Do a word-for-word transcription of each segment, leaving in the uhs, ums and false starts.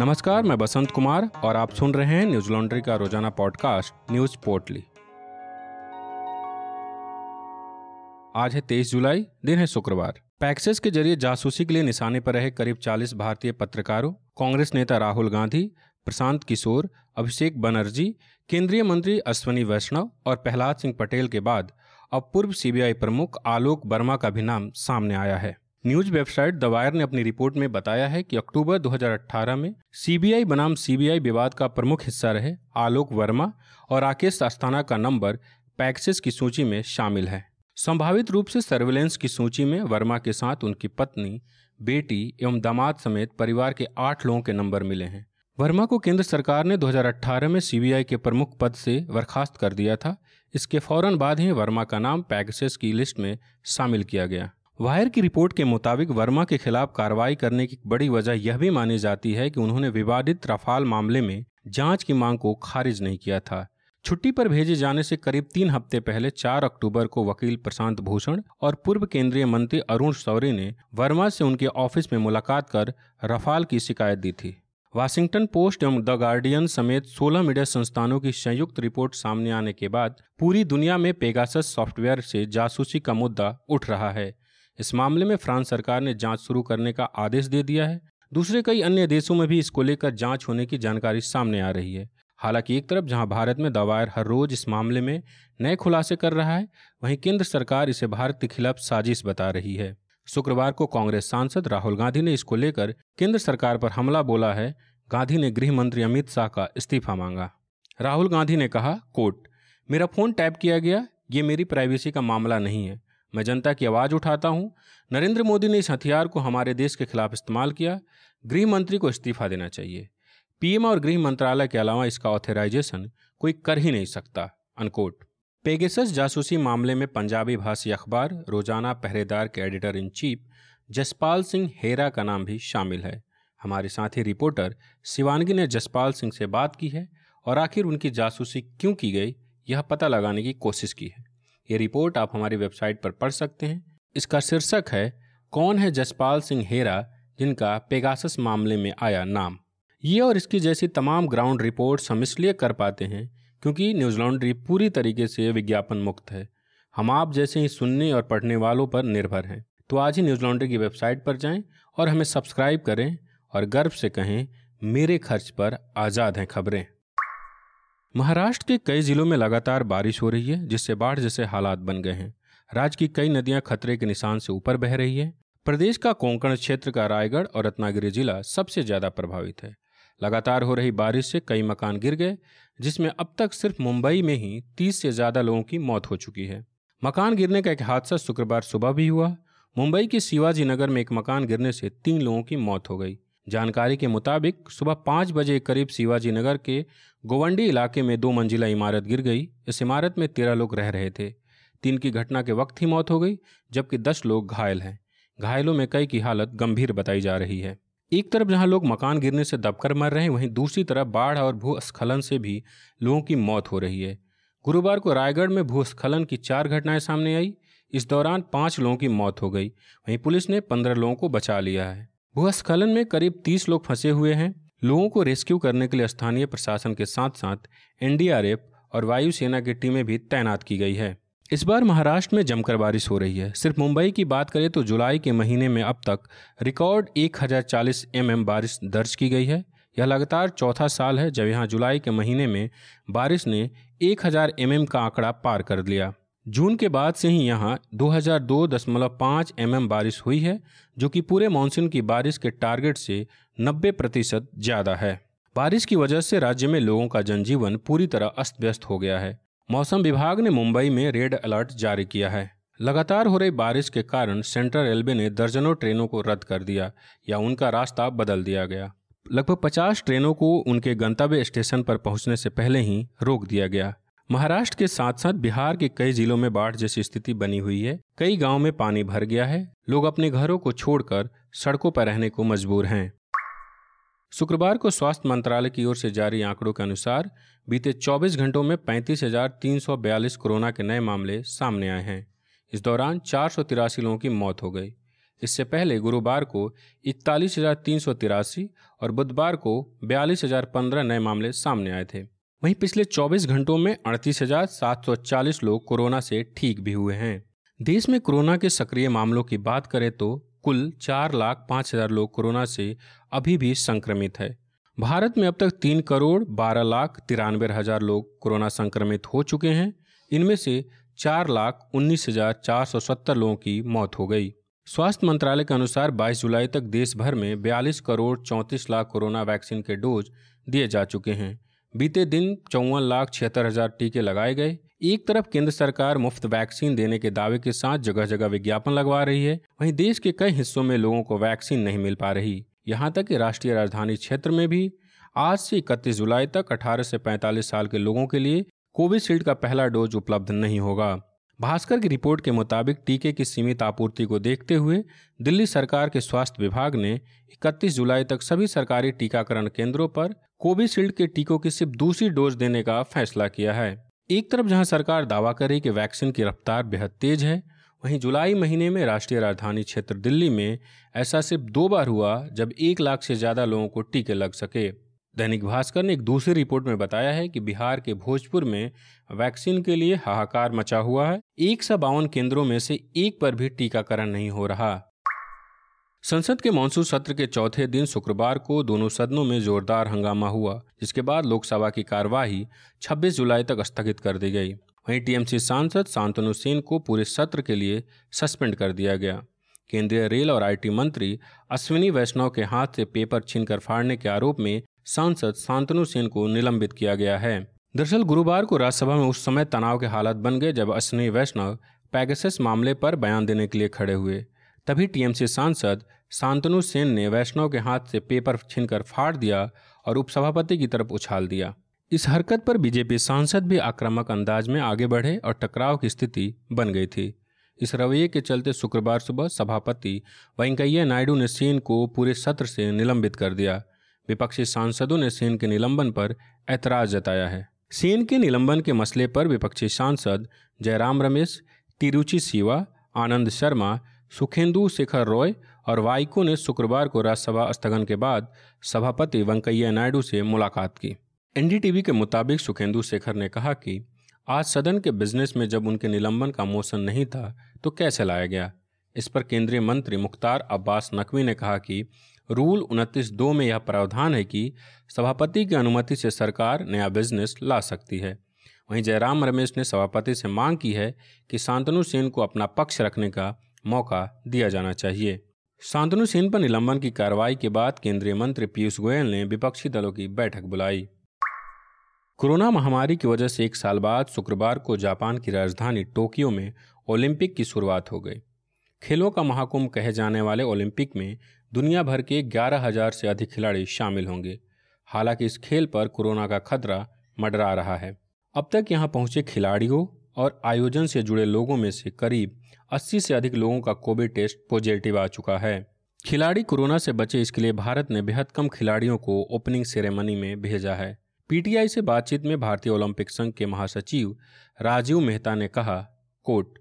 नमस्कार, मैं बसंत कुमार और आप सुन रहे हैं न्यूज लॉन्ड्री का रोजाना पॉडकास्ट न्यूज पोर्टली। आज है तेईस जुलाई, दिन है शुक्रवार। पेगासस के जरिए जासूसी के लिए निशाने पर रहे करीब चालीस भारतीय पत्रकारों, कांग्रेस नेता राहुल गांधी, प्रशांत किशोर, अभिषेक बनर्जी, केंद्रीय मंत्री अश्विनी वैष्णव और प्रहलाद सिंह पटेल के बाद अब पूर्व सीबीआई प्रमुख आलोक वर्मा का भी नाम सामने आया है। न्यूज वेबसाइट द वायर ने अपनी रिपोर्ट में बताया है कि अक्टूबर दो हज़ार अठारह में सीबीआई बनाम सीबीआई विवाद का प्रमुख हिस्सा रहे आलोक वर्मा और राकेश अस्थाना का नंबर पेगासस की सूची में शामिल है। संभावित रूप से सर्विलेंस की सूची में वर्मा के साथ उनकी पत्नी, बेटी एवं दामाद समेत परिवार के आठ लोगों के नंबर मिले हैं। वर्मा को केंद्र सरकार ने दो हज़ार अठारह में सीबीआई के प्रमुख पद से बर्खास्त कर दिया था। इसके फौरन बाद ही वर्मा का नाम पेगासस की लिस्ट में शामिल किया गया। वायर की रिपोर्ट के मुताबिक वर्मा के खिलाफ कार्रवाई करने की बड़ी वजह यह भी मानी जाती है कि उन्होंने विवादित रफाल मामले में जांच की मांग को खारिज नहीं किया था। छुट्टी पर भेजे जाने से करीब तीन हफ्ते पहले चार अक्टूबर को वकील प्रशांत भूषण और पूर्व केंद्रीय मंत्री अरुण शौरी ने वर्मा से उनके ऑफिस में मुलाकात कर रफाल की शिकायत दी थी। वाशिंगटन पोस्ट एवं द गार्डियन समेत सोलह मीडिया संस्थानों की संयुक्त रिपोर्ट सामने आने के बाद पूरी दुनिया में पेगासस सॉफ्टवेयर से जासूसी का मुद्दा उठ रहा है। इस मामले में फ्रांस सरकार ने जांच शुरू करने का आदेश दे दिया है। दूसरे कई अन्य देशों में भी इसको लेकर जांच होने की जानकारी सामने आ रही है। हालांकि एक तरफ जहां भारत में द वायर हर रोज इस मामले में नए खुलासे कर रहा है, वहीं केंद्र सरकार इसे भारत के खिलाफ साजिश बता रही है। शुक्रवार को कांग्रेस सांसद राहुल गांधी ने इसको लेकर केंद्र सरकार पर हमला बोला है। गांधी ने गृह मंत्री अमित शाह का इस्तीफा मांगा। राहुल गांधी ने कहा, कोट, मेरा फोन टैप किया गया, ये मेरी प्राइवेसी का मामला नहीं है। मैं जनता की आवाज़ उठाता हूं। नरेंद्र मोदी ने इस हथियार को हमारे देश के खिलाफ इस्तेमाल किया। गृह मंत्री को इस्तीफा देना चाहिए। पीएम और गृह मंत्रालय के अलावा इसका ऑथराइजेशन कोई कर ही नहीं सकता, अनकोट। पेगासस जासूसी मामले में पंजाबी भाषी अखबार रोजाना पहरेदार के editor in chief Jaspal Singh Hera का नाम भी शामिल है। हमारे साथी रिपोर्टर शिवांगी ने जसपाल सिंह से बात की है और आखिर उनकी जासूसी क्यों की गई, यह पता लगाने की कोशिश की है। ये रिपोर्ट आप हमारी वेबसाइट पर पढ़ सकते हैं। इसका शीर्षक है, कौन है जसपाल सिंह हेरा जिनका पेगासस मामले में आया नाम। ये और इसकी जैसी तमाम ग्राउंड रिपोर्ट्स हम इसलिए कर पाते हैं क्योंकि न्यूज लॉन्ड्री पूरी तरीके से विज्ञापन मुक्त है। हम आप जैसे ही सुनने और पढ़ने वालों पर निर्भर हैं। तो आज ही न्यूज लॉन्ड्री की वेबसाइट पर जाएं और हमें सब्सक्राइब करें और गर्व से कहें, मेरे खर्च पर आज़ाद हैं खबरें। महाराष्ट्र के कई जिलों में लगातार बारिश हो रही है, जिससे बाढ़ जैसे हालात बन गए हैं। राज्य की कई नदियां खतरे के निशान से ऊपर बह रही है। प्रदेश का कोंकण क्षेत्र का रायगढ़ और रत्नागिरी जिला सबसे ज्यादा प्रभावित है। लगातार हो रही बारिश से कई मकान गिर गए, जिसमें अब तक सिर्फ मुंबई में ही तीस से ज्यादा लोगों की मौत हो चुकी है। मकान गिरने का एक हादसा शुक्रवार सुबह भी हुआ। मुंबई के शिवाजी नगर में एक मकान गिरने से तीन लोगों की मौत हो गई। जानकारी के मुताबिक सुबह पाँच बजे करीब शिवाजी नगर के गोवंडी इलाके में दो मंजिला इमारत गिर गई। इस इमारत में तेरह लोग रह रहे थे। तीन की घटना के वक्त ही मौत हो गई, जबकि दस लोग घायल हैं। घायलों में कई की हालत गंभीर बताई जा रही है। एक तरफ जहां लोग मकान गिरने से दबकर मर रहे हैं, वहीं दूसरी तरफ बाढ़ और भूस्खलन से भी लोगों की मौत हो रही है। गुरुवार को रायगढ़ में भूस्खलन की चार घटनाएं सामने आई। इस दौरान पाँच लोगों की मौत हो गई। वहीं पुलिस ने पंद्रह लोगों को बचा लिया है। भूस्खलन में करीब तीस लोग फंसे हुए हैं। लोगों को रेस्क्यू करने के लिए स्थानीय प्रशासन के साथ साथ एनडीआरएफ और वायुसेना की टीमें भी तैनात की गई है। इस बार महाराष्ट्र में जमकर बारिश हो रही है। सिर्फ मुंबई की बात करें तो जुलाई के महीने में अब तक रिकॉर्ड एक हज़ार चालीस एमएम बारिश दर्ज की गई है। यह लगातार चौथा साल है जब यहाँ जुलाई के महीने में बारिश ने एक हज़ार एमएम का आंकड़ा पार कर लिया। जून के बाद से ही यहाँ दो हज़ार दो दशमलव पाँच एमएम बारिश हुई है, जो कि पूरे मानसून की बारिश के टारगेट से नब्बे प्रतिशत ज़्यादा है। बारिश की वजह से राज्य में लोगों का जनजीवन पूरी तरह अस्त व्यस्त हो गया है। मौसम विभाग ने मुंबई में रेड अलर्ट जारी किया है। लगातार हो रही बारिश के कारण सेंट्रल रेलवे ने दर्जनों ट्रेनों को रद्द कर दिया या उनका रास्ता बदल दिया गया। लगभग पचास ट्रेनों को उनके गंतव्य स्टेशन पर पहुँचने से पहले ही रोक दिया गया। महाराष्ट्र के साथ साथ बिहार के कई जिलों में बाढ़ जैसी स्थिति बनी हुई है। कई गांवों में पानी भर गया है। लोग अपने घरों को छोड़कर सड़कों पर रहने को मजबूर हैं। शुक्रवार को स्वास्थ्य मंत्रालय की ओर से जारी आंकड़ों के अनुसार बीते चौबीस घंटों में पैंतीस हज़ार तीन सौ बयालीस कोरोना के नए मामले सामने आए हैं। इस दौरान चार सौ तिरासी लोगों की मौत हो गई। इससे पहले गुरुवार को इकतालीस हजार तीन सौ तिरासी और बुधवार को बयालीस हजार पंद्रह नए मामले सामने आए थे। वहीं पिछले चौबीस घंटों में अड़तीस हजार सात सौ चालीस लोग कोरोना से ठीक भी हुए हैं। देश में कोरोना के सक्रिय मामलों की बात करें तो कुल चार लाख पाँच हजार लोग कोरोना से अभी भी संक्रमित है। भारत में अब तक तीन करोड़ बारह लाख तिरानवे हजार लोग कोरोना संक्रमित हो चुके हैं। इनमें से चार लाख उन्नीस हजार चार सौ सत्तर लोगों की मौत हो गई। स्वास्थ्य मंत्रालय के अनुसार बाईस जुलाई तक देश भर में बयालीस करोड़ चौंतीस लाख कोरोना वैक्सीन के डोज दिए जा चुके हैं। बीते दिन चौवन लाख छिहत्तर हजार टीके लगाए गए। एक तरफ केंद्र सरकार मुफ्त वैक्सीन देने के दावे के साथ जगह जगह विज्ञापन लगवा रही है, वहीं देश के कई हिस्सों में लोगों को वैक्सीन नहीं मिल पा रही। यहाँ तक कि राष्ट्रीय राजधानी क्षेत्र में भी आज से इकतीस जुलाई तक अठारह से पैंतालीस साल के लोगों के लिए कोविशील्ड का पहला डोज उपलब्ध नहीं होगा। भास्कर की रिपोर्ट के मुताबिक टीके की सीमित आपूर्ति को देखते हुए दिल्ली सरकार के स्वास्थ्य विभाग ने इकतीस जुलाई तक सभी सरकारी टीकाकरण केंद्रों पर कोविशील्ड के टीकों की सिर्फ दूसरी डोज देने का फैसला किया है। एक तरफ जहां सरकार दावा कर रही कि वैक्सीन की रफ्तार बेहद तेज है, वहीं जुलाई महीने में राष्ट्रीय राजधानी क्षेत्र दिल्ली में ऐसा सिर्फ दो बार हुआ जब एक लाख से ज्यादा लोगों को टीके लग सके। दैनिक भास्कर ने एक दूसरी रिपोर्ट में बताया है कि बिहार के भोजपुर में वैक्सीन के लिए हाहाकार मचा हुआ है। एक सौ बावन केंद्रों में से एक पर भी टीकाकरण नहीं हो रहा। संसद के मानसून सत्र के चौथे दिन शुक्रवार को दोनों सदनों में जोरदार हंगामा हुआ, जिसके बाद लोकसभा की कार्यवाही छब्बीस जुलाई तक स्थगित कर दी गई। वहीं टीएमसी सांसद सांतनु सेन को पूरे सत्र के लिए सस्पेंड कर दिया गया। केंद्रीय रेल और आईटी मंत्री अश्विनी वैष्णव के हाथ से पेपर छीनकर फाड़ने के आरोप में सांसद सांतनु सेन को निलंबित किया गया है। दरअसल गुरुवार को राज्यसभा में उस समय तनाव के हालात बन गए जब अश्विनी वैष्णव पेगासस मामले पर बयान देने के लिए खड़े हुए। तभी टीएमसी सांसद सांतनु सेन ने वैष्णव के हाथ से पेपर छीनकर फाड़ दिया और उपसभापति की तरफ उछाल दिया। इस हरकत पर बीजेपी सांसद भी आक्रामक अंदाज में आगे बढ़े और टकराव की स्थिति बन गई थी। इस रवैये के चलते शुक्रवार सुबह सभापति वेंकैया नायडू ने सेन को पूरे सत्र से निलंबित कर दिया। विपक्षी सांसदों ने सेन के निलंबन पर ऐतराज जताया है। सेन के निलंबन के मसले पर विपक्षी सांसद जयराम रमेश, तिरुचि शिवा, आनंद शर्मा, सुखेंदु शेखर रॉय और वाईको ने शुक्रवार को राज्यसभा स्थगन के बाद सभापति वेंकैया नायडू से मुलाकात की। एनडीटीवी के मुताबिक सुखेंदु शेखर ने कहा कि आज सदन के बिजनेस में जब उनके निलंबन का मोशन नहीं था तो कैसे लाया गया। इस पर केंद्रीय मंत्री मुख्तार अब्बास नकवी ने कहा कि रूल उनतीस दो में यह प्रावधान है कि सभापति की अनुमति से सरकार नया बिजनेस ला सकती है। वहीं जयराम रमेश ने सभापति से मांग की है कि सांतनु सेन को अपना पक्ष रखने का मौका दिया जाना चाहिए। सांतनु सेन पर निलंबन की कार्रवाई के बाद केंद्रीय मंत्री पीयूष गोयल ने विपक्षी दलों की बैठक बुलाई। कोरोना महामारी की वजह से एक साल बाद शुक्रवार को जापान की राजधानी टोक्यो में ओलंपिक की शुरुआत हो गई। खेलों का महाकुंभ कहे जाने वाले ओलंपिक में दुनिया भर के ग्यारह हज़ार से अधिक खिलाड़ी शामिल होंगे। हालांकि इस खेल पर कोरोना का खतरा मंडरा रहा है। अब तक यहां पहुंचे खिलाड़ियों और आयोजन से जुड़े लोगों में से करीब अस्सी से अधिक लोगों का कोविड टेस्ट पॉजिटिव आ चुका है। खिलाड़ी कोरोना से बचे, इसके लिए भारत ने बेहद कम खिलाड़ियों को ओपनिंग सेरेमनी में भेजा है। पीटीआई से बातचीत में भारतीय ओलंपिक संघ के महासचिव राजीव मेहता ने कहा, कोट,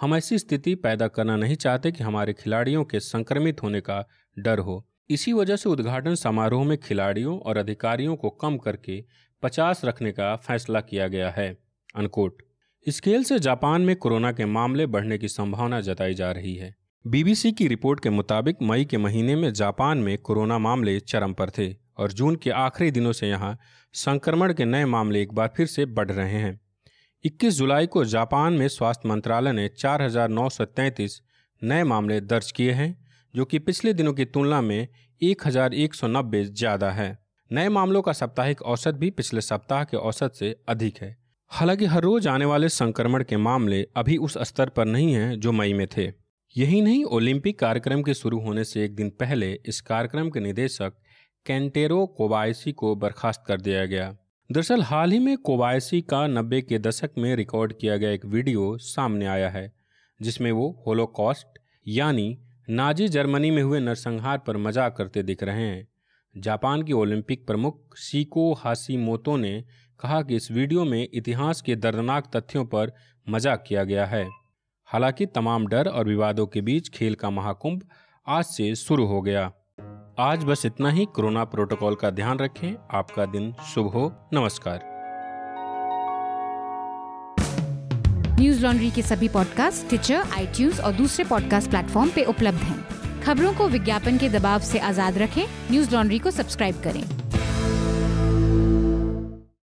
हम ऐसी स्थिति पैदा करना नहीं चाहते कि हमारे खिलाड़ियों के संक्रमित होने का डर हो। इसी वजह से उद्घाटन समारोह में खिलाड़ियों और अधिकारियों को कम करके पचास रखने का फैसला किया गया है, अनकोट। इस खेल से जापान में कोरोना के मामले बढ़ने की संभावना जताई जा रही है। बीबीसी की रिपोर्ट के मुताबिक मई के महीने में जापान में कोरोना मामले चरम पर थे और जून के आखिरी दिनों से यहां संक्रमण के नए मामले एक बार फिर से बढ़ रहे हैं। इक्कीस जुलाई को जापान में स्वास्थ्य मंत्रालय ने चार हज़ार नौ सौ तैंतीस नए मामले दर्ज किए हैं, जो कि पिछले दिनों की तुलना में एक हज़ार एक सौ नब्बे ज़्यादा है। नए मामलों का साप्ताहिक औसत भी पिछले सप्ताह के औसत से अधिक है। हालांकि हर रोज आने वाले संक्रमण के मामले अभी उस स्तर पर नहीं हैं जो मई में थे। यही नहीं, ओलंपिक कार्यक्रम के शुरू होने से एक दिन पहले इस कार्यक्रम के निदेशक केंटेरो कोबायाशी को बर्खास्त कर दिया गया। दरअसल हाल ही में कोबायाशी का नब्बे के दशक में रिकॉर्ड किया गया एक वीडियो सामने आया है, जिसमें वो होलोकॉस्ट यानी नाजी जर्मनी में हुए नरसंहार पर मजाक करते दिख रहे हैं। जापान की ओलंपिक प्रमुख शीको हाशिमोतो ने कहा कि इस वीडियो में इतिहास के दर्दनाक तथ्यों पर मजाक किया गया है। हालांकि तमाम डर और विवादों के बीच खेल का महाकुंभ आज से शुरू हो गया। आज बस इतना ही। कोरोना प्रोटोकॉल का ध्यान रखें। आपका दिन शुभ हो। नमस्कार। न्यूज लॉन्ड्री के सभी पॉडकास्ट टिचर, आईट्यूज और दूसरे पॉडकास्ट प्लेटफॉर्म पे उपलब्ध हैं। खबरों को विज्ञापन के दबाव से आजाद रखें। न्यूज लॉन्ड्री को सब्सक्राइब करें।